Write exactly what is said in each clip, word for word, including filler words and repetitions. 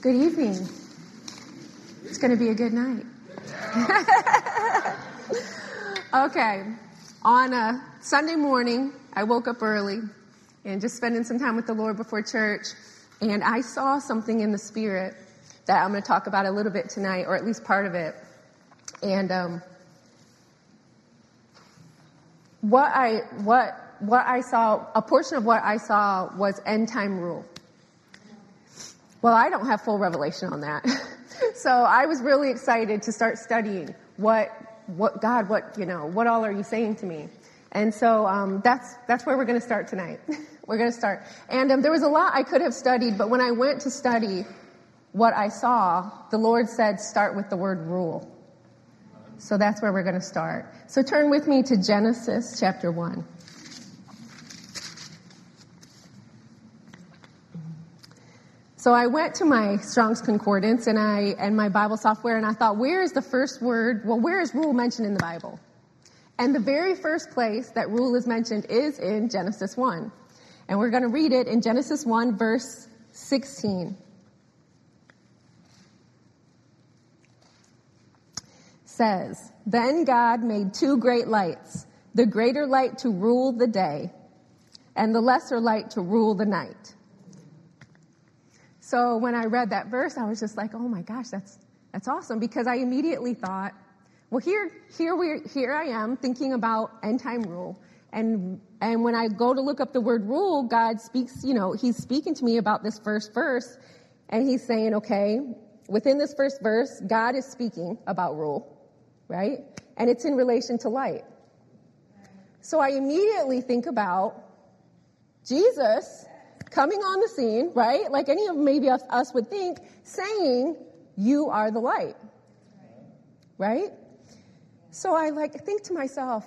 Good evening. It's going to be a good night. Okay. On a Sunday morning, I woke up early and just spending some time with the Lord before church, and I saw something in the spirit that I'm going to talk about a little bit tonight, or at least part of it. And um, what I what what I saw, a portion of what I saw was end time rule. Well, I don't have full revelation on that. So I was really excited to start studying what, what God, what, you know, what all are you saying to me? And so um, that's that's where we're going to start tonight. We're going to start. And um, there was a lot I could have studied, but when I went to study what I saw, the Lord said, start with the word rule. So that's where we're going to start. So turn with me to Genesis chapter one. So I went to my Strong's Concordance and I and my Bible software, and I thought, where is the first word? Well, where is rule mentioned in the Bible? And the very first place that rule is mentioned is in Genesis one. And we're going to read it in Genesis one, verse sixteen. It says, "Then God made two great lights, the greater light to rule the day, and the lesser light to rule the night." So when I read that verse, I was just like, oh my gosh, that's that's awesome, because I immediately thought, well, here here we here I am thinking about end time rule. And and when I go to look up the word rule, God speaks, you know, he's speaking to me about this first verse, and he's saying, okay, within this first verse, God is speaking about rule, right? And it's in relation to light. So I immediately think about Jesus coming on the scene, right? Like any of maybe us, us would think, saying, you are the light, right? So I like think to myself,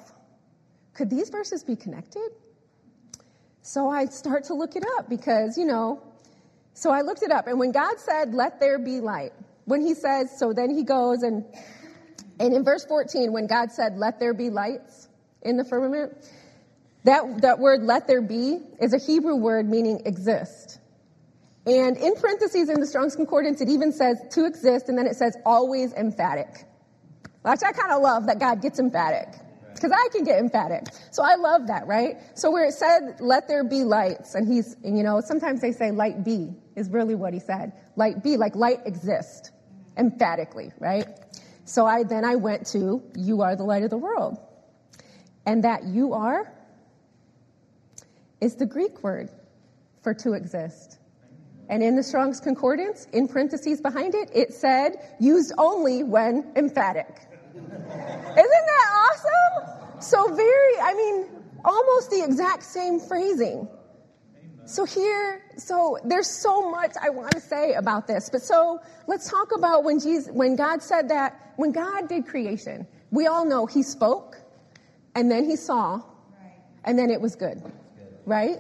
could these verses be connected? So I start to look it up because, you know, so I looked it up. And when God said, let there be light, when he says, so then he goes and, and in verse fourteen, when God said, let there be lights in the firmament, That that word, let there be, is a Hebrew word meaning exist. And in parentheses in the Strong's Concordance, it even says to exist, and then it says always emphatic. Which I kind of love that God gets emphatic, because I can get emphatic. So I love that, right? So where it said, let there be lights, and he's, and you know, sometimes they say light be is really what he said. Light be, like light exist, emphatically, right? So I then I went to, you are the light of the world. And that you are is the Greek word for to exist. And in the Strong's Concordance, in parentheses behind it, it said, used only when emphatic. Isn't that awesome? So very, I mean, almost the exact same phrasing. So here, so there's so much I want to say about this. But so let's talk about when Jesus, when God said that, when God did creation, we all know he spoke, and then he saw, and then it was good. Right?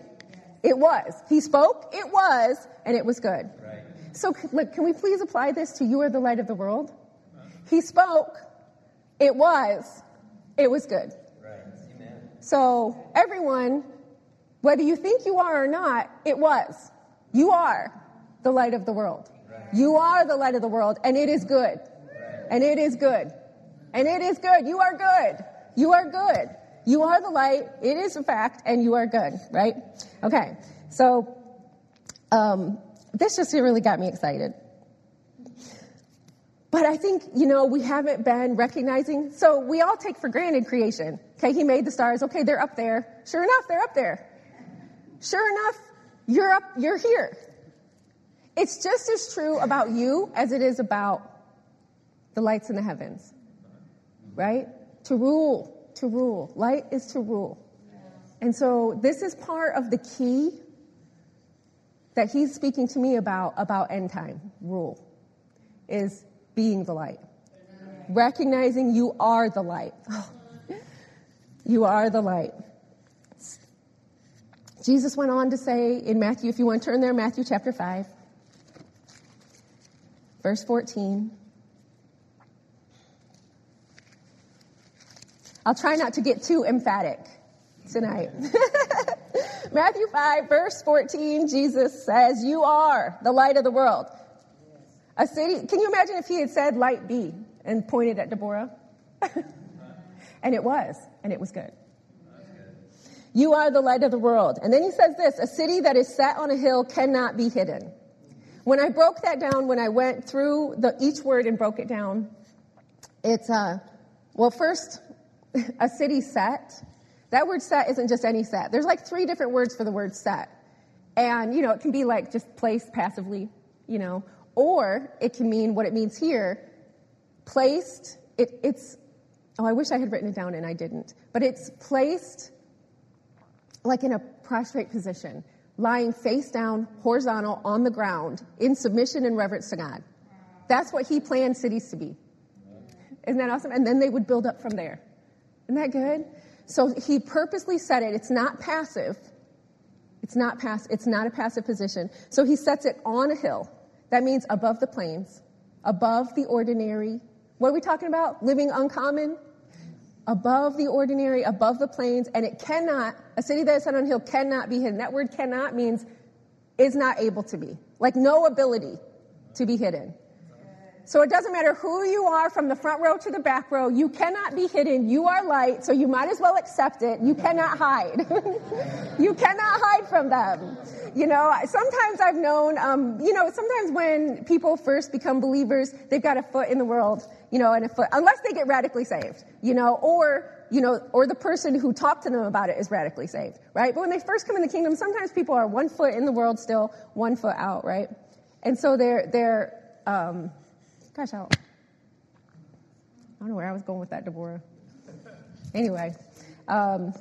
It was. He spoke, it was, and it was good. Right. So, look, can we please apply this to you are the light of the world? He spoke, it was, it was good. Right. Amen. So, everyone, whether you think you are or not, it was. You are the light of the world. Right. You are the light of the world, and it is good. Right. And it is good. And it is good. You are good. You are good. You are the light, it is a fact, and you are good, right? Okay, so um, this just really got me excited. But I think, you know, we haven't been recognizing. So we all take for granted creation. Okay, he made the stars. Okay, they're up there. Sure enough, they're up there. Sure enough, you're up, you're here. It's just as true about you as it is about the lights in the heavens, right? To rule. To rule. Light is to rule. And so this is part of the key that he's speaking to me about, about end time rule, is being the light. Amen. Recognizing you are the light. You are the light. Jesus went on to say in Matthew, if you want to turn there, Matthew chapter five, verse fourteen. I'll try not to get too emphatic tonight. Matthew five, verse fourteen, Jesus says, you are the light of the world. A city. Can you imagine if he had said light B and pointed at Deborah? And it was, and it was good. You are the light of the world. And then he says this, a city that is set on a hill cannot be hidden. When I broke that down, when I went through the each word and broke it down, it's, uh, well, first, a city set. That word set isn't just any set. There's like three different words for the word set. And, you know, it can be like just placed passively, you know, or it can mean what it means here, placed. It, it's, oh, I wish I had written it down and I didn't, but it's placed like in a prostrate position, lying face down, horizontal, on the ground, in submission and reverence to God. That's what he planned cities to be. Isn't that awesome? And then they would build up from there. Isn't that good? So he purposely said it. It's not passive. It's not pass. It's not a passive position. So he sets it on a hill. That means above the plains, above the ordinary. What are we talking about? Living uncommon? Above the ordinary, above the plains, and it cannot, a city that is set on a hill cannot be hidden. That word cannot means is not able to be. Like no ability to be hidden. So it doesn't matter who you are from the front row to the back row. You cannot be hidden. You are light, so you might as well accept it. You cannot hide. You cannot hide from them. You know, sometimes I've known, um, you know, sometimes when people first become believers, they've got a foot in the world, you know, and a foot, unless they get radically saved, you know, or, you know, or the person who talked to them about it is radically saved, right? But when they first come in the kingdom, sometimes people are one foot in the world still, one foot out, right? And so they're, they're, um, Gosh, I don't know where I was going with that, Deborah. Anyway, um,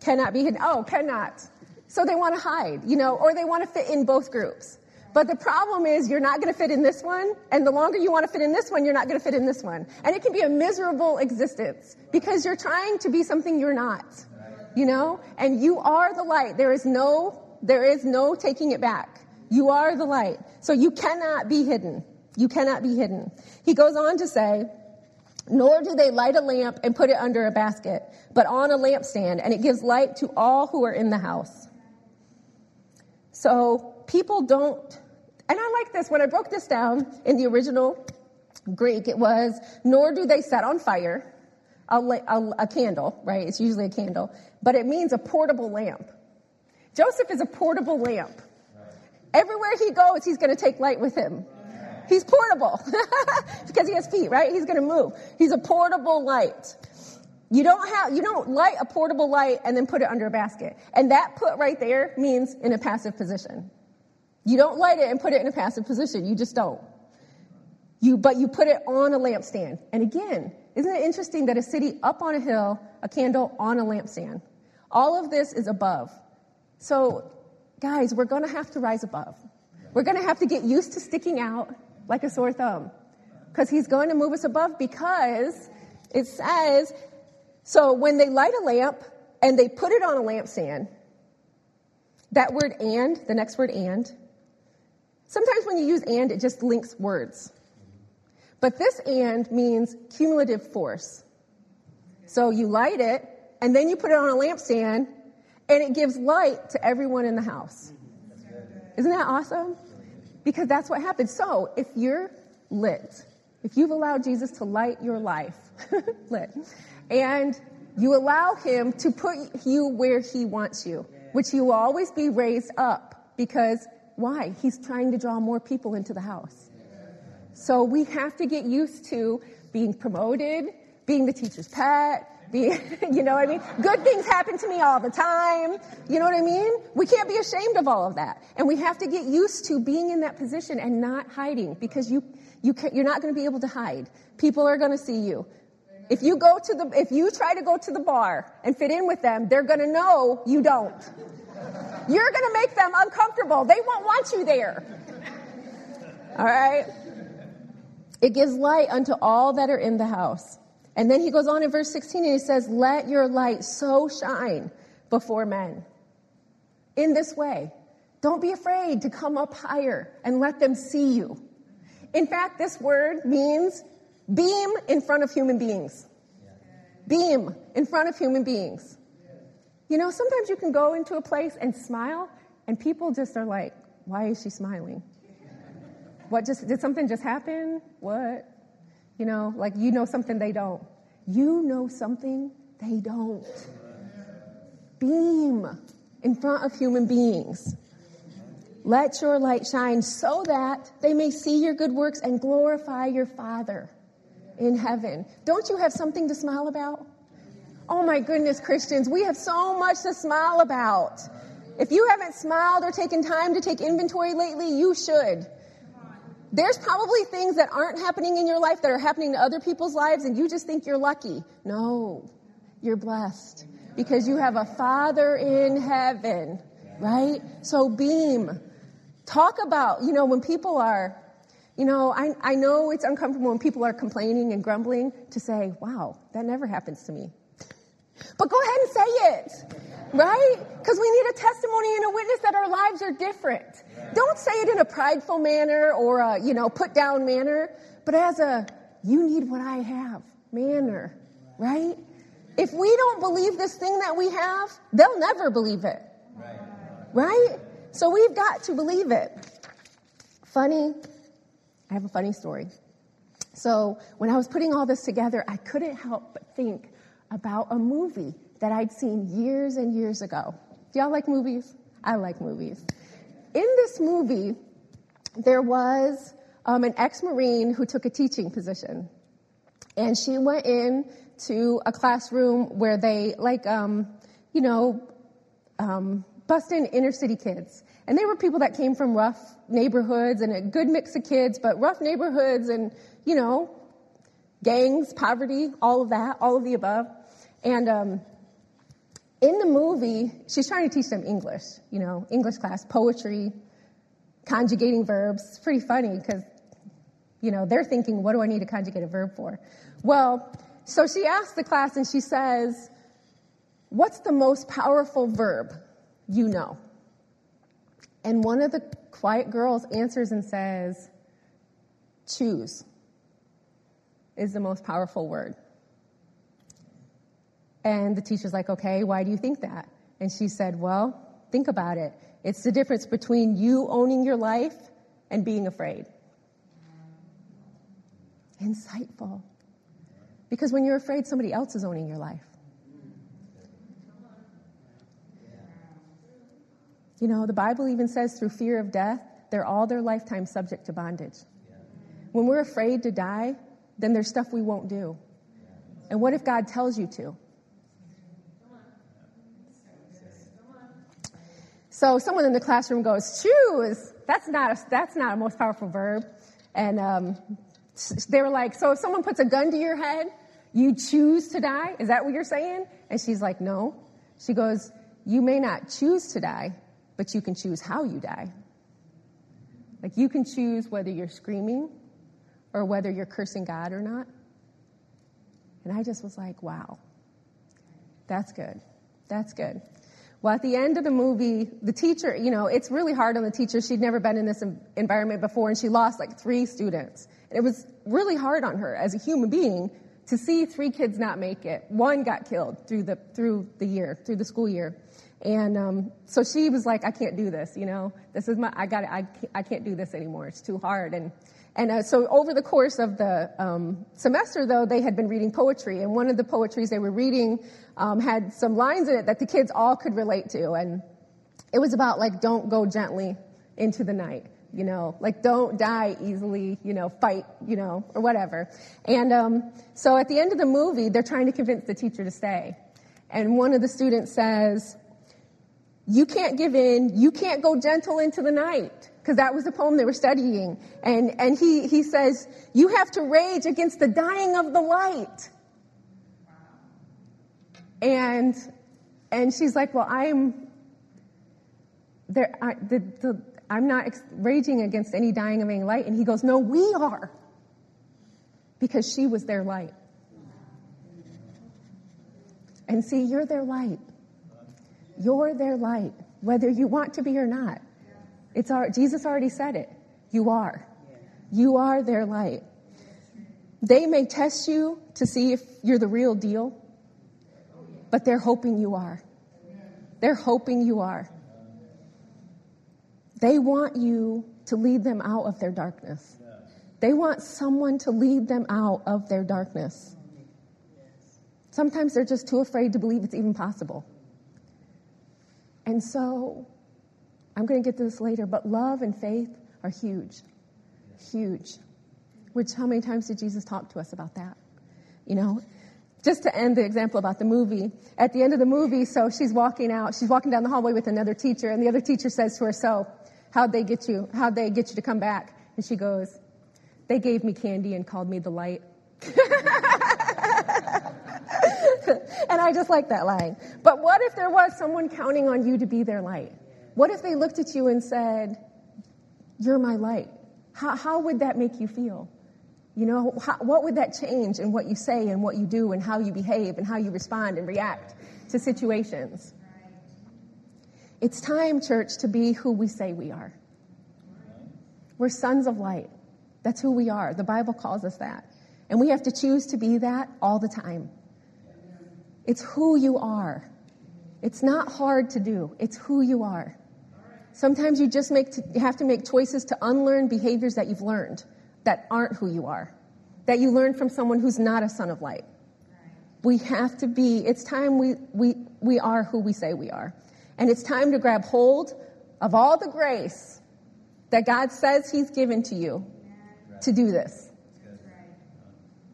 cannot be hidden. Oh, cannot. So they want to hide, you know, or they want to fit in both groups. But the problem is you're not going to fit in this one. And the longer you want to fit in this one, you're not going to fit in this one. And it can be a miserable existence because you're trying to be something you're not, you know, and you are the light. There is no, there is no taking it back. You are the light. So you cannot be hidden. You cannot be hidden. He goes on to say, nor do they light a lamp and put it under a basket, but on a lampstand, and it gives light to all who are in the house. So people don't, and I like this. When I broke this down in the original Greek, it was, nor do they set on fire a, a, a candle, right? It's usually a candle, but it means a portable lamp. Joseph is a portable lamp. Everywhere he goes, he's going to take light with him. He's portable because he has feet, right? He's going to move. He's a portable light. You don't have, you don't light a portable light and then put it under a basket. And that put right there means in a passive position. You don't light it and put it in a passive position. You just don't. You, but you put it on a lampstand. And again, isn't it interesting that a city up on a hill, a candle on a lampstand? All of this is above. So guys, we're going to have to rise above. We're going to have to get used to sticking out like a sore thumb, because he's going to move us above, because it says, so when they light a lamp and they put it on a lampstand, that word and, the next word and, sometimes when you use and, it just links words. But this and means cumulative force. So you light it and then you put it on a lampstand and it gives light to everyone in the house. Isn't that awesome? Because that's what happens. So if you're lit, if you've allowed Jesus to light your life, lit, and you allow him to put you where he wants you, which you will always be raised up, because why? He's trying to draw more people into the house. So we have to get used to being promoted, being the teacher's pet, being, you know what I mean? Good things happen to me all the time. You know what I mean? We can't be ashamed of all of that. And we have to get used to being in that position and not hiding, because you, you can, you're not going to be able to hide. People are going to see you. If you go to the, if you try to go to the bar and fit in with them, they're going to know you don't. You're going to make them uncomfortable. They won't want you there. All right. It gives light unto all that are in the house. And then he goes on in verse sixteen and he says, let your light so shine before men. In this way, don't be afraid to come up higher and let them see you. In fact, this word means beam in front of human beings. Beam in front of human beings. You know, sometimes you can go into a place and smile and people just are like, why is she smiling? what just, did something just happen? What? You know, like you know something they don't. You know something they don't. Beam in front of human beings. Let your light shine so that they may see your good works and glorify your Father in heaven. Don't you have something to smile about? Oh my goodness, Christians, we have so much to smile about. If you haven't smiled or taken time to take inventory lately, you should. There's probably things that aren't happening in your life that are happening to other people's lives, and you just think you're lucky. No, you're blessed because you have a Father in heaven, right? So beam. Talk about, you know, when people are, you know, I, I know it's uncomfortable when people are complaining and grumbling to say, wow, that never happens to me. But go ahead and say it, right? Because we need a testimony and a witness that our lives are different. Don't say it in a prideful manner or a, you know, put down manner, but as a, you need what I have manner, right? If we don't believe this thing that we have, they'll never believe it, right? So we've got to believe it. Funny, I have a funny story. So when I was putting all this together, I couldn't help but think about a movie that I'd seen years and years ago. Do y'all like movies? I like movies. In this movie, there was um, an ex-Marine who took a teaching position. And she went in to a classroom where they, like, um, you know, um, bust in inner-city kids. And they were people that came from rough neighborhoods and a good mix of kids, but rough neighborhoods and, you know, gangs, poverty, all of that, all of the above. And um, in the movie, she's trying to teach them English, you know, English class, poetry, conjugating verbs. It's pretty funny because, you know, they're thinking, what do I need to conjugate a verb for? Well, so she asks the class and she says, what's the most powerful verb you know? And one of the quiet girls answers and says, choose is the most powerful word. And the teacher's like, okay, why do you think that? And she said, well, think about it. It's the difference between you owning your life and being afraid. Insightful. Because when you're afraid, somebody else is owning your life. You know, the Bible even says through fear of death, they're all their lifetime subject to bondage. When we're afraid to die, then there's stuff we won't do. And what if God tells you to? So someone in the classroom goes, choose. That's not a, that's not a most powerful verb. And um, they were like, so if someone puts a gun to your head, you choose to die? Is that what you're saying? And she's like, no. She goes, you may not choose to die, but you can choose how you die. Like you can choose whether you're screaming or whether you're cursing God or not. And I just was like, wow, that's good. That's good. Well, at the end of the movie, the teacher, you know, it's really hard on the teacher. She'd never been in this environment before, and she lost like three students. And it was really hard on her as a human being to see three kids not make it. One got killed through the through the year, through the school year. And um, so she was like, I can't do this, you know. This is my, I got I can't, I can't do this anymore. It's too hard. And And uh, so over the course of the um, semester, though, they had been reading poetry. And one of the poetries they were reading um, had some lines in it that the kids all could relate to. And it was about, like, don't go gently into the night, you know. Like, don't die easily, you know, fight, you know, or whatever. And um, so at the end of the movie, they're trying to convince the teacher to stay. And one of the students says, you can't give in. You can't go gentle into the night. Because that was the poem they were studying. And and he, he says, you have to rage against the dying of the light. And and she's like, well, I'm there. I, the, the, I'm not ex- raging against any dying of any light. And he goes, no, we are. Because she was their light. And see, you're their light. You're their light, whether you want to be or not. It's our, Jesus already said it. You are. You are their light. They may test you to see if you're the real deal, but they're hoping you are. They're hoping you are. They want you to lead them out of their darkness. They want someone to lead them out of their darkness. Sometimes they're just too afraid to believe it's even possible. And so, I'm going to get to this later, but love and faith are huge. Huge. Which, how many times did Jesus talk to us about that? You know? Just to end the example about the movie, at the end of the movie, so she's walking out, she's walking down the hallway with another teacher, and the other teacher says to her, so, how'd they get you, how'd they get you to come back? And she goes, they gave me candy and called me the light. And I just like that line. But what if there was someone counting on you to be their light? What if they looked at you and said, you're my light? How, how would that make you feel? You know, how, what would that change in what you say and what you do and how you behave and how you respond and react to situations? It's time, church, to be who we say we are. We're sons of light. That's who we are. The Bible calls us that. And we have to choose to be that all the time. It's who you are. It's not hard to do. It's who you are. Sometimes you just make to, you have to make choices to unlearn behaviors that you've learned that aren't who you are, that you learned from someone who's not a son of light. We have to be, it's time we, we, we are who we say we are. And it's time to grab hold of all the grace that God says he's given to you to do this.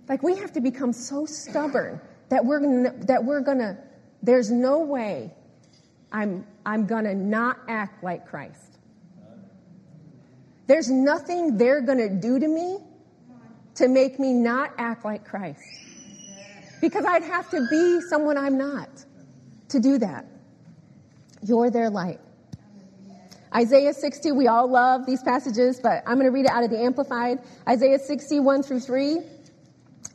Like, we have to become so stubborn that we're gonna, that we're gonna, there's no way I'm I'm gonna not act like Christ. There's nothing they're gonna do to me to make me not act like Christ. Because I'd have to be someone I'm not to do that. You're their light. Isaiah sixty, we all love these passages, but I'm gonna read it out of the Amplified. Isaiah sixty, one through three.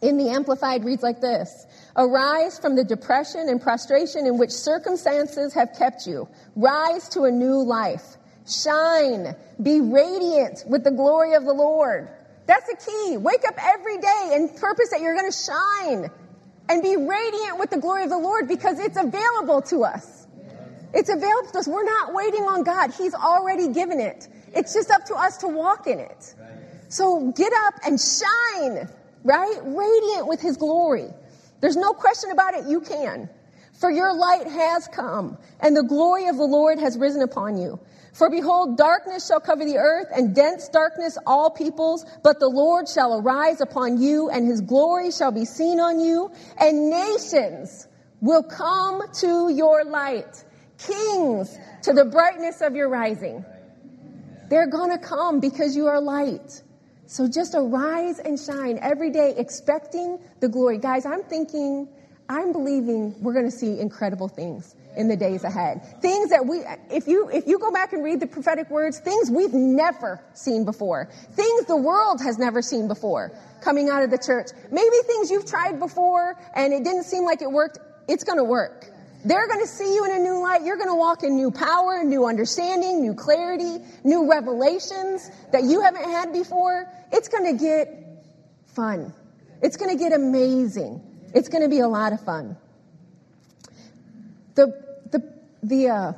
In the Amplified reads like this. Arise from the depression and prostration in which circumstances have kept you. Rise to a new life. Shine. Be radiant with the glory of the Lord. That's the key. Wake up every day and purpose that you're going to shine and be radiant with the glory of the Lord, because it's available to us. It's available to us. We're not waiting on God. He's already given it. It's just up to us to walk in it. So get up and shine, right? Radiant with his glory. There's no question about it, you can. For your light has come, and the glory of the Lord has risen upon you. For behold, darkness shall cover the earth, and dense darkness all peoples, but the Lord shall arise upon you, and his glory shall be seen on you, and nations will come to your light, kings to the brightness of your rising. They're gonna come because you are light. So just arise and shine every day, expecting the glory. Guys, I'm thinking, I'm believing we're going to see incredible things in the days ahead. Things that we, if you if you go back and read the prophetic words, things we've never seen before. Things the world has never seen before coming out of the church. Maybe things you've tried before and it didn't seem like it worked. It's going to work. They're going to see you in a new light. You're going to walk in new power, new understanding, new clarity, new revelations that you haven't had before. It's going to get fun. It's going to get amazing. It's going to be a lot of fun. The the the uh,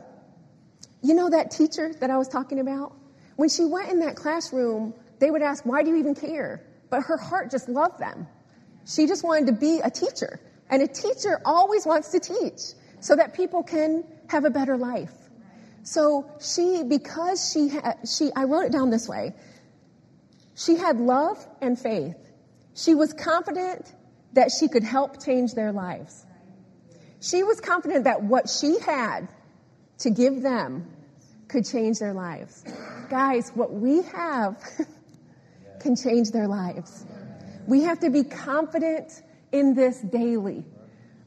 you know that teacher that I was talking about? When she went in that classroom, they would ask, "Why do you even care?" But her heart just loved them. She just wanted to be a teacher. And a teacher always wants to teach, so that people can have a better life. So she, because she had, she, I wrote it down this way. She had love and faith. She was confident that she could help change their lives. She was confident that what she had to give them could change their lives. Guys, what we have can change their lives. We have to be confident in this daily.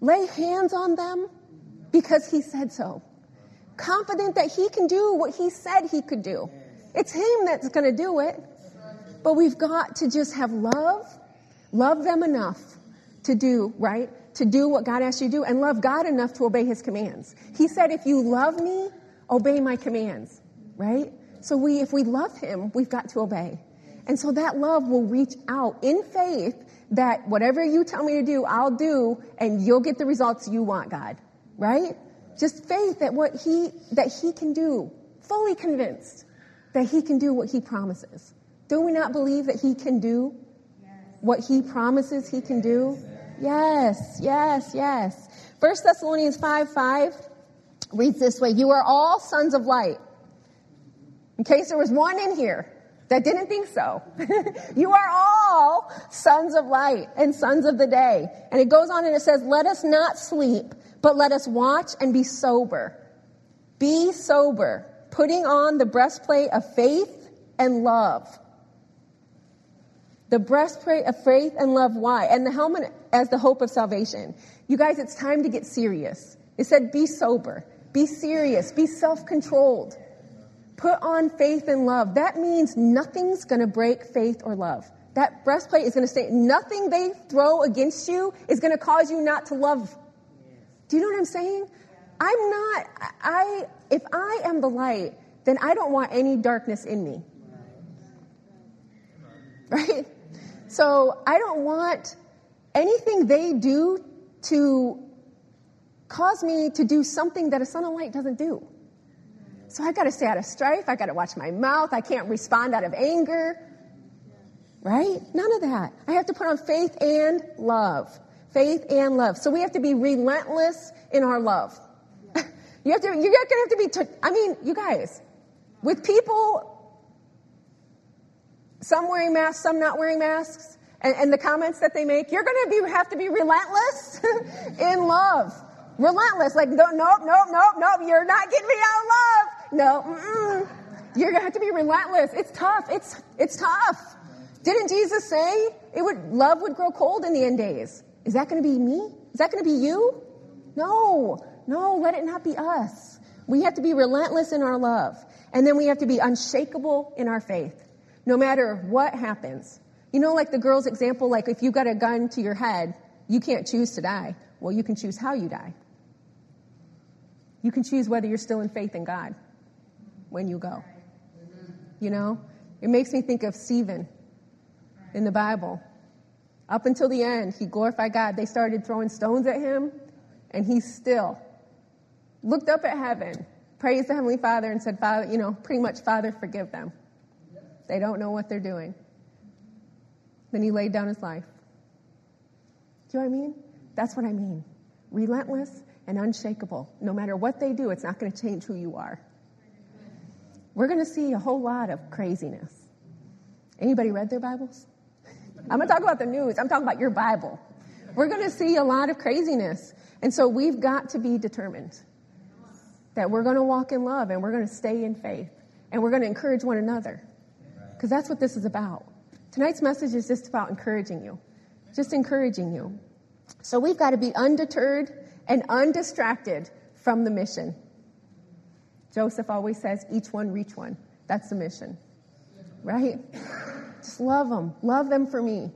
Lay hands on them because he said so. Confident that he can do what he said he could do. It's him that's going to do it. But we've got to just have love. Love them enough to do, right? To do what God asks you to do, and love God enough to obey his commands. He said, if you love me, obey my commands, right? So we, if we love him, we've got to obey. And so that love will reach out in faith that whatever you tell me to do, I'll do, and you'll get the results you want, God. Right? Just faith that what he, that he can do, fully convinced that he can do what he promises. Do we not believe that he can do what he promises he can do? Yes, yes, yes. First Thessalonians five five reads this way. You are all sons of light. In case there was one in here that didn't think so. You are all sons of light and sons of the day. And it goes on and it says, let us not sleep, but let us watch and be sober. Be sober, putting on the breastplate of faith and love. The breastplate of faith and love, why? And the helmet as the hope of salvation. You guys, it's time to get serious. It said be sober, be serious, be self-controlled. Put on faith and love. That means nothing's going to break faith or love. That breastplate is going to say nothing they throw against you is going to cause you not to love. Do you know what I'm saying? I'm not, I, if I am the light, then I don't want any darkness in me. Right? So I don't want anything they do to cause me to do something that a son of light doesn't do. So I got to stay out of strife. I got to watch my mouth. I can't respond out of anger. Right? None of that. I have to put on faith and love. Faith and love. So we have to be relentless in our love. You have to, you're not going to have to be, t- I mean, you guys, with people, some wearing masks, some not wearing masks, and, and the comments that they make, you're going to be have to be relentless in love. Relentless, like, no, nope, nope, nope, nope, you're not getting me out of love. No, mm-mm. You're going to have to be relentless. It's tough. It's it's tough. Didn't Jesus say it would love would grow cold in the end days? Is that going to be me? Is that going to be you? No, no, let it not be us. We have to be relentless in our love. And then we have to be unshakable in our faith. No matter what happens. You know, like the girl's example, like if you got a gun to your head, you can't choose to die. Well, you can choose how you die. You can choose whether you're still in faith in God when you go. You know, it makes me think of Stephen in the Bible. Up until the end, he glorified God. They started throwing stones at him, and he still looked up at heaven, praised the Heavenly Father, and said, Father, you know, pretty much, Father, forgive them. They don't know what they're doing. Then he laid down his life. Do you know what I mean? That's what I mean. Relentless and unshakable. No matter what they do, it's not going to change who you are. We're going to see a whole lot of craziness. Anybody read their Bibles? I'm going to talk about the news. I'm talking about your Bible. We're going to see a lot of craziness. And so we've got to be determined that we're going to walk in love and we're going to stay in faith and we're going to encourage one another. Because that's what this is about. Tonight's message is just about encouraging you. Just encouraging you. So we've got to be undeterred and undistracted from the mission. Joseph always says, each one, reach one. That's the mission. Right? Just love them. Love them for me.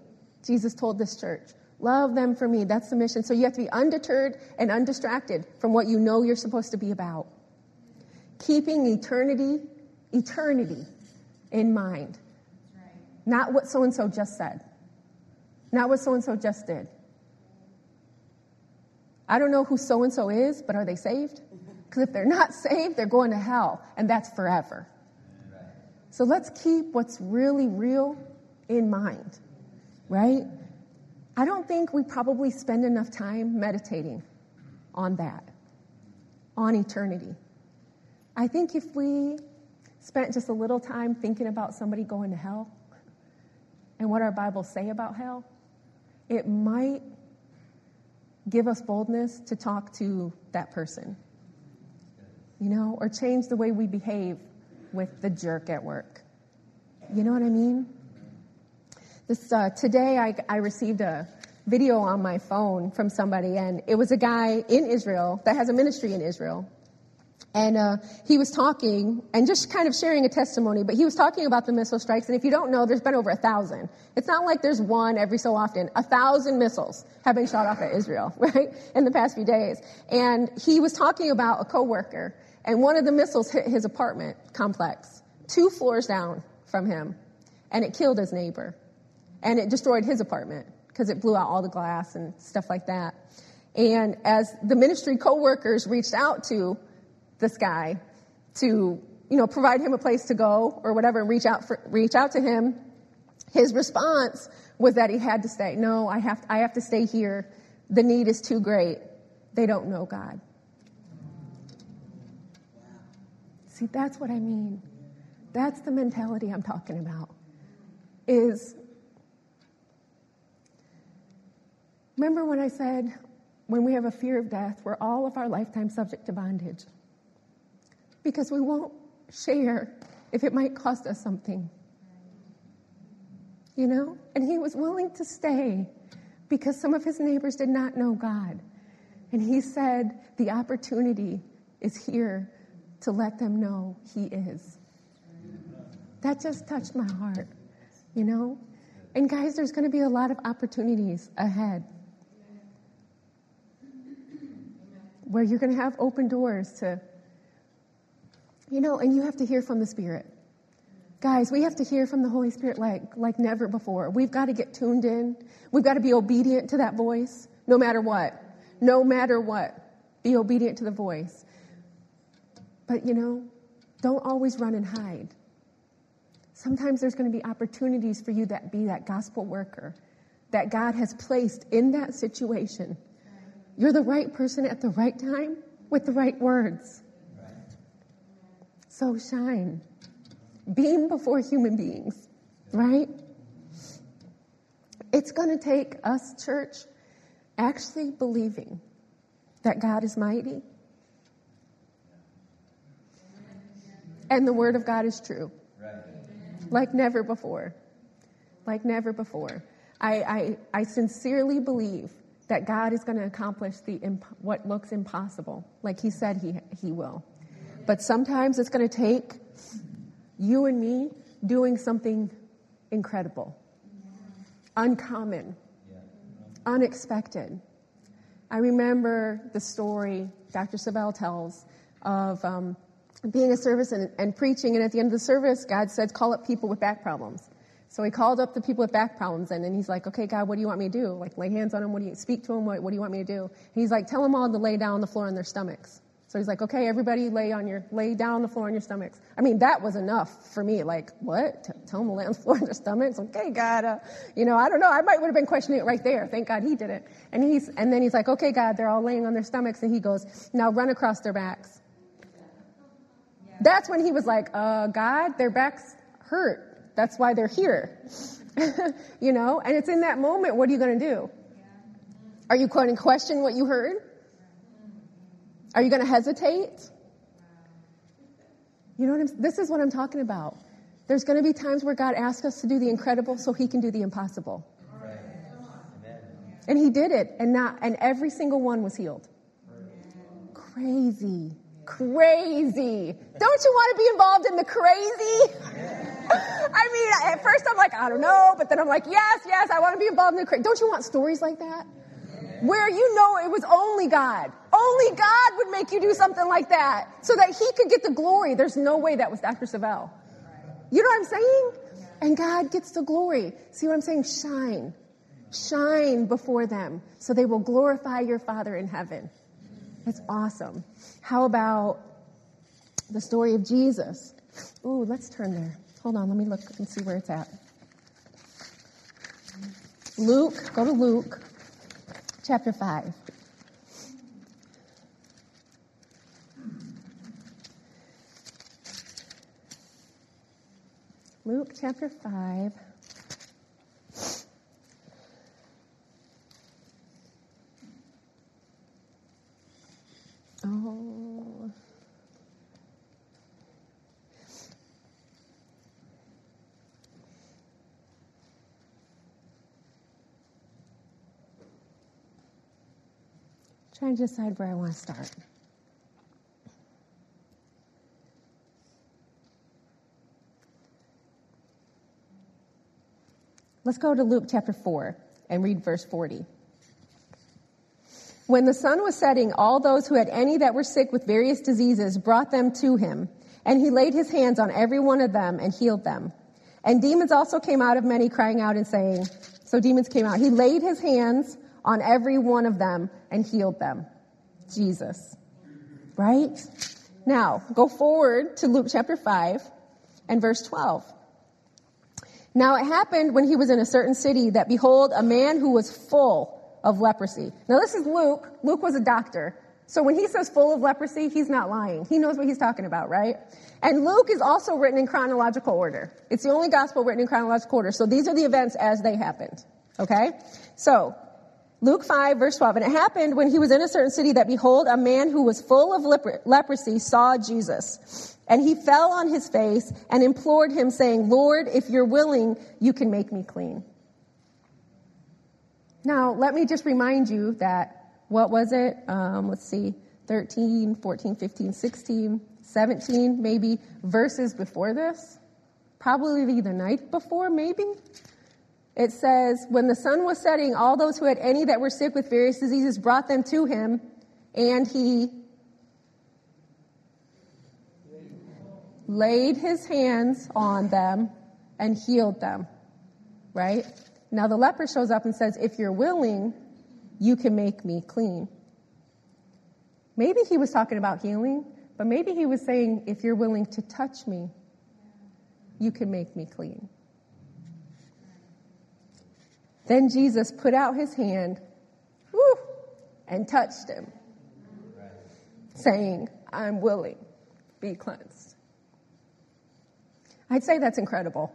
Jesus told this church. Love them for me. That's the mission. So you have to be undeterred and undistracted from what you know you're supposed to be about. Keeping eternity, eternity. in mind. Not what so-and-so just said. Not what so-and-so just did. I don't know who so-and-so is, but are they saved? Because if they're not saved, they're going to hell, and that's forever. So let's keep what's really real in mind, right? I don't think we probably spend enough time meditating on that, on eternity. I think if we spent just a little time thinking about somebody going to hell and what our Bibles say about hell, it might give us boldness to talk to that person, you know, or change the way we behave with the jerk at work. You know what I mean? This uh, today I, I received a video on my phone from somebody, and it was a guy in Israel that has a ministry in Israel. And uh, he was talking and just kind of sharing a testimony, but he was talking about the missile strikes. And if you don't know, there's been over a thousand. It's not like there's one every so often. A thousand missiles have been shot off at Israel, right, in the past few days. And he was talking about a coworker, and one of the missiles hit his apartment complex, two floors down from him, and it killed his neighbor. And it destroyed his apartment because it blew out all the glass and stuff like that. And as the ministry coworkers reached out to this guy to, you know, provide him a place to go or whatever and reach out for, reach out to him, his response was that he had to stay. No, I have, I have to stay here. The need is too great. They don't know God. See, that's what I mean. That's the mentality I'm talking about. Is, remember when I said, when we have a fear of death, we're all of our lifetime subject to bondage. Because we won't share if it might cost us something. You know? And he was willing to stay because some of his neighbors did not know God. And he said, the opportunity is here to let them know he is. That just touched my heart, you know? And guys, there's going to be a lot of opportunities ahead where you're going to have open doors to, you know, and you have to hear from the Spirit. Guys, we have to hear from the Holy Spirit like like never before. We've got to get tuned in. We've got to be obedient to that voice, no matter what. No matter what, be obedient to the voice. But, you know, don't always run and hide. Sometimes there's going to be opportunities for you that be that gospel worker that God has placed in that situation. You're the right person at the right time with the right words. Right. So shine. Beam before human beings, right? It's going to take us, church, actually believing that God is mighty and the word of God is true. Right. Like never before. Like never before. I, I, I sincerely believe that God is going to accomplish the imp- what looks impossible, like he said he he will. But sometimes it's going to take you and me doing something incredible, uncommon, unexpected. I remember the story Doctor Savell tells of um, being a service and, and preaching, and at the end of the service, God said, call up people with back problems. So he called up the people with back problems, and then he's like, okay, God, what do you want me to do? Like, lay hands on them, what do you, speak to them, what, what do you want me to do? And he's like, tell them all to lay down on the floor on their stomachs. So he's like, okay, everybody lay on your, lay down on the floor on your stomachs. I mean, that was enough for me. Like, what? T- tell them to lay on the floor on their stomachs? Okay, God, uh, you know, I don't know. I might would have been questioning it right there. Thank God he did it. And he's, and then he's like, okay, God, they're all laying on their stomachs. And he goes, now run across their backs. That's when he was like, uh, God, their backs hurt. That's why they're here, you know? And it's in that moment, what are you going to do? Are you going to question what you heard? Are you going to hesitate? You know what I'm, this is what I'm talking about. There's going to be times where God asks us to do the incredible so he can do the impossible. Right. And he did it, and not, and every single one was healed. Crazy. Crazy. Don't you want to be involved in the crazy? I mean, at first I'm like, I don't know. But then I'm like, yes, yes, I want to be involved in the crazy. Don't you want stories like that? Where you know it was only God. Only God would make you do something like that so that he could get the glory. There's no way that was Doctor Savell. You know what I'm saying? And God gets the glory. See what I'm saying? Shine. Shine before them so they will glorify your Father in heaven. It's awesome. How about the story of Jesus? Ooh, let's turn there. Hold on, let me look and see where it's at. Luke, go to Luke, chapter five. Luke, chapter five. Oh... Trying to decide where I want to start. Let's go to Luke chapter four and read verse forty. When the sun was setting, all those who had any that were sick with various diseases brought them to him, and he laid his hands on every one of them and healed them. And demons also came out of many, crying out and saying, so demons came out. He laid his hands on every one of them, and healed them. Jesus. Right? Now, go forward to Luke chapter five and verse twelve. Now it happened when he was in a certain city that, behold, a man who was full of leprosy. Now this is Luke. Luke was a doctor. So when he says full of leprosy, he's not lying. He knows what he's talking about, right? And Luke is also written in chronological order. It's the only gospel written in chronological order. So these are the events as they happened, okay? So Luke five, verse twelve. And it happened when he was in a certain city that, behold, a man who was full of lepr- leprosy saw Jesus. And he fell on his face and implored him, saying, Lord, if you're willing, you can make me clean. Now, let me just remind you that, what was it? Um, let's see, thirteen, fourteen, fifteen, sixteen, seventeen, maybe verses before this. Probably the night before, maybe. It says, when the sun was setting, all those who had any that were sick with various diseases brought them to him, and he laid his hands on them and healed them, right? Now the leper shows up and says, if you're willing, you can make me clean. Maybe he was talking about healing, but maybe he was saying, if you're willing to touch me, you can make me clean. Then Jesus put out his hand, woo, and touched him, saying, I'm willing, be cleansed. I'd say that's incredible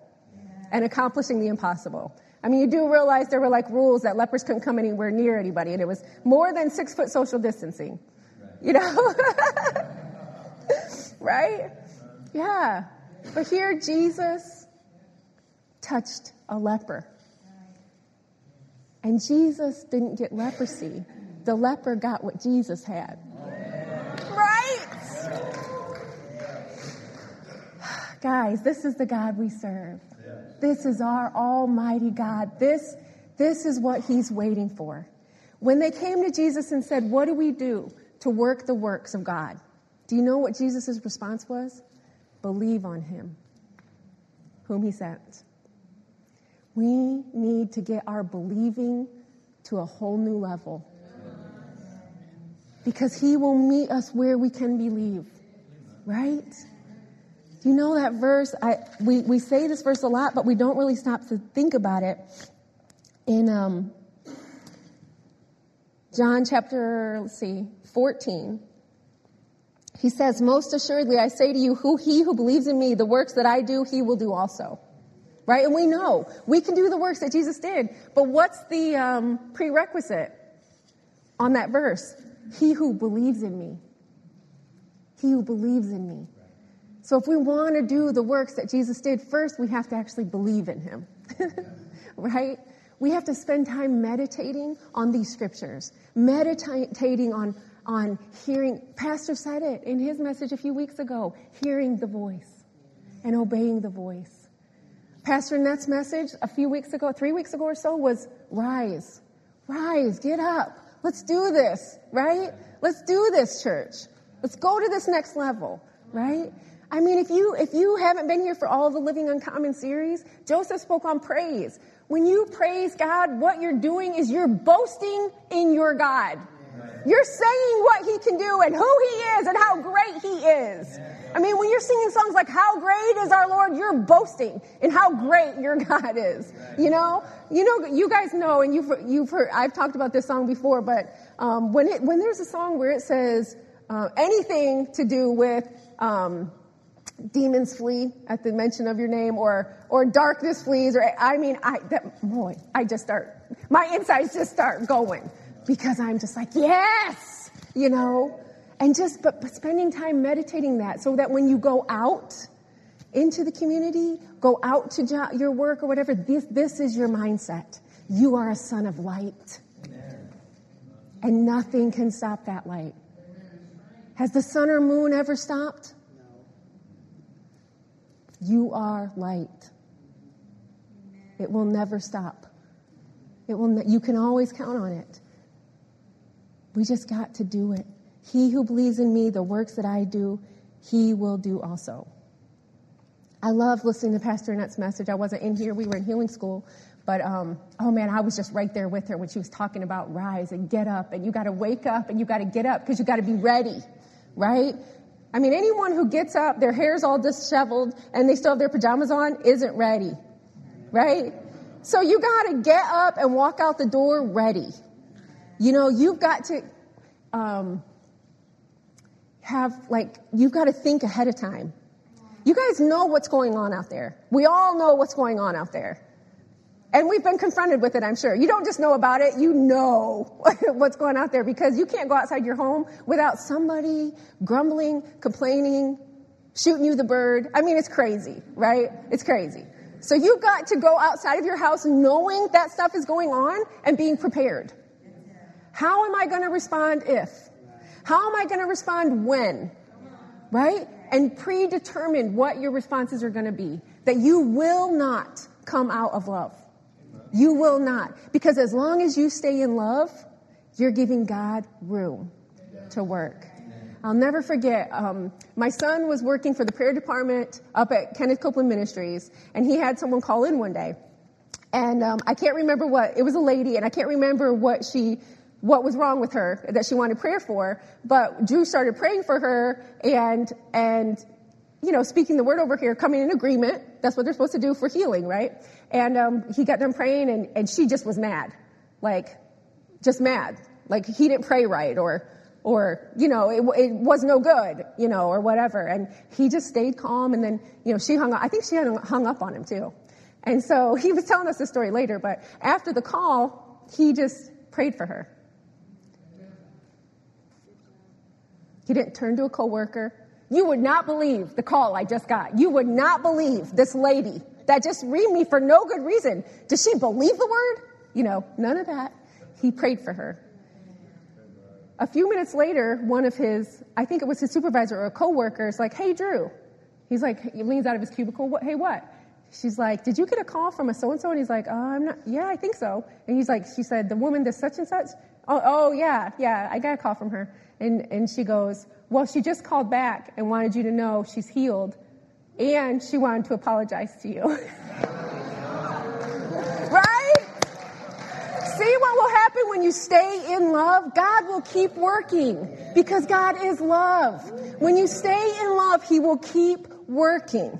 and accomplishing the impossible. I mean, you do realize there were like rules that lepers couldn't come anywhere near anybody, and it was more than six foot social distancing, you know? Right? Yeah. But here Jesus touched a leper. And Jesus didn't get leprosy. The leper got what Jesus had. Right? Guys, this is the God we serve. This is our almighty God. This, this is what he's waiting for. When they came to Jesus and said, what do we do to work the works of God? Do you know what Jesus' response was? Believe on him, whom he sent. We need to get our believing to a whole new level, because he will meet us where we can believe, right? Do you know that verse? I, we, we say this verse a lot, but we don't really stop to think about it. In um, John chapter, let's see, fourteen, he says, most assuredly, I say to you, who he who believes in me, the works that I do, he will do also. Right? And we know we can do the works that Jesus did. But what's the um, prerequisite on that verse? He who believes in me. He who believes in me. So if we want to do the works that Jesus did, first we have to actually believe in him. Right? We have to spend time meditating on these scriptures, meditating on, on hearing. Pastor said it in his message a few weeks ago, hearing the voice and obeying the voice. Pastor Nett's message a few weeks ago, three weeks ago or so, was rise, rise, get up. Let's do this, right? Let's do this, church. Let's go to this next level, right? I mean, if you if you haven't been here for all the Living Uncommon series, Joseph spoke on praise. When you praise God, what you're doing is you're boasting in your God. You're saying what he can do and who he is and how great he is. I mean, when you're singing songs like, how great is our Lord, you're boasting in how great your God is. You know, you know, you guys know, and you've, you've heard, I've talked about this song before, but um, when it, when there's a song where it says uh, anything to do with um, demons flee at the mention of your name, or, or darkness flees, or, I mean, I, that, boy, I just start, my insides just start going. Because I'm just like, yes, you know, and just but, but spending time meditating that, so that when you go out into the community, go out to jo- your work or whatever, this, this is your mindset. You are a son of light. Amen. And nothing can stop that light. Amen. Has the sun or moon ever stopped? No. You are light. Amen. It will never stop. It will. Ne- you can always count on it. We just got to do it. He who believes in me, the works that I do, he will do also. I love listening to Pastor Annette's message. I wasn't in here. We were in healing school. But, um, oh, man, I was just right there with her when she was talking about rise and get up. And you got to wake up and you got to get up because you got to be ready, right? I mean, anyone who gets up, their hair's all disheveled, and they still have their pajamas on, isn't ready, right? So you got to get up and walk out the door ready. You know, you've got to um, have, like, you've got to think ahead of time. You guys know what's going on out there. We all know what's going on out there. And we've been confronted with it, I'm sure. You don't just know about it. You know what's going on out there, because you can't go outside your home without somebody grumbling, complaining, shooting you the bird. I mean, it's crazy, right? It's crazy. So you've got to go outside of your house knowing that stuff is going on and being prepared. How am I going to respond if? How am I going to respond when? Right? And predetermine what your responses are going to be. That you will not come out of love. You will not. Because as long as you stay in love, you're giving God room to work. I'll never forget, um, my son was working for the prayer department up at Kenneth Copeland Ministries, and he had someone call in one day. And um, I can't remember what, it was a lady, and I can't remember what she, what was wrong with her that she wanted prayer for, but Drew started praying for her and, and you know, speaking the word over here, coming in agreement. That's what they're supposed to do for healing, right? And um, he got done praying, and, and she just was mad, like, just mad. Like, he didn't pray right, or... or, you know, it, it was no good, you know, or whatever. And he just stayed calm. And then, you know, she hung up. I think she had hung up on him, too. And so he was telling us the story later. But after the call, he just prayed for her. He didn't turn to a coworker. You would not believe the call I just got. You would not believe this lady that just read me for no good reason. Does she believe the word? You know, none of that. He prayed for her. A few minutes later, one of his, I think it was his supervisor or a coworker, is like, "Hey, Drew." He's like, he leans out of his cubicle. "What? Hey, what?" She's like, "Did you get a call from a so-and-so?" And he's like, "Oh, I'm not, yeah, I think so." And he's like, she said, "The woman does such and such?" Oh, oh yeah, yeah, I got a call from her. And, and she goes, "Well, she just called back and wanted you to know she's healed. And she wanted to apologize to you." See what will happen when you stay in love? God will keep working, because God is love. When you stay in love, he will keep working.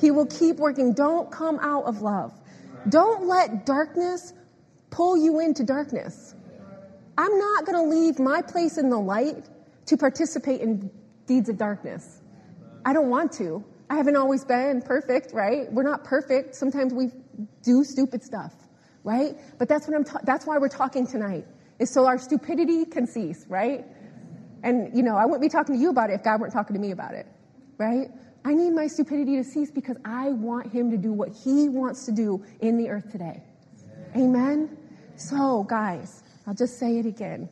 He will keep working. Don't come out of love. Don't let darkness pull you into darkness. I'm not going to leave my place in the light to participate in deeds of darkness. I don't want to. I haven't always been perfect, right? We're not perfect. Sometimes we do stupid stuff. Right? But that's what I'm. Ta- that's why we're talking tonight, is so our stupidity can cease, right? And, you know, I wouldn't be talking to you about it if God weren't talking to me about it, right? I need my stupidity to cease, because I want him to do what he wants to do in the earth today. Amen? Amen? So, guys, I'll just say it again.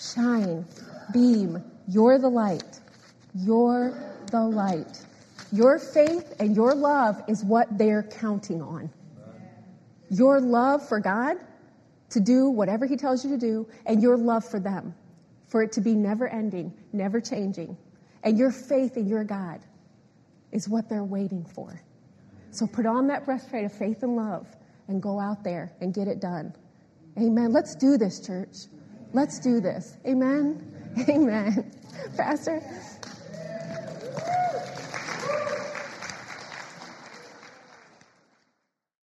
Shine, beam, you're the light. You're the light. Your faith and your love is what they're counting on. Your love for God to do whatever he tells you to do, and your love for them, for it to be never ending, never changing. And your faith in your God is what they're waiting for. So put on that breastplate of faith and love and go out there and get it done. Amen. Let's do this, church. Let's do this. Amen. Amen. Pastor?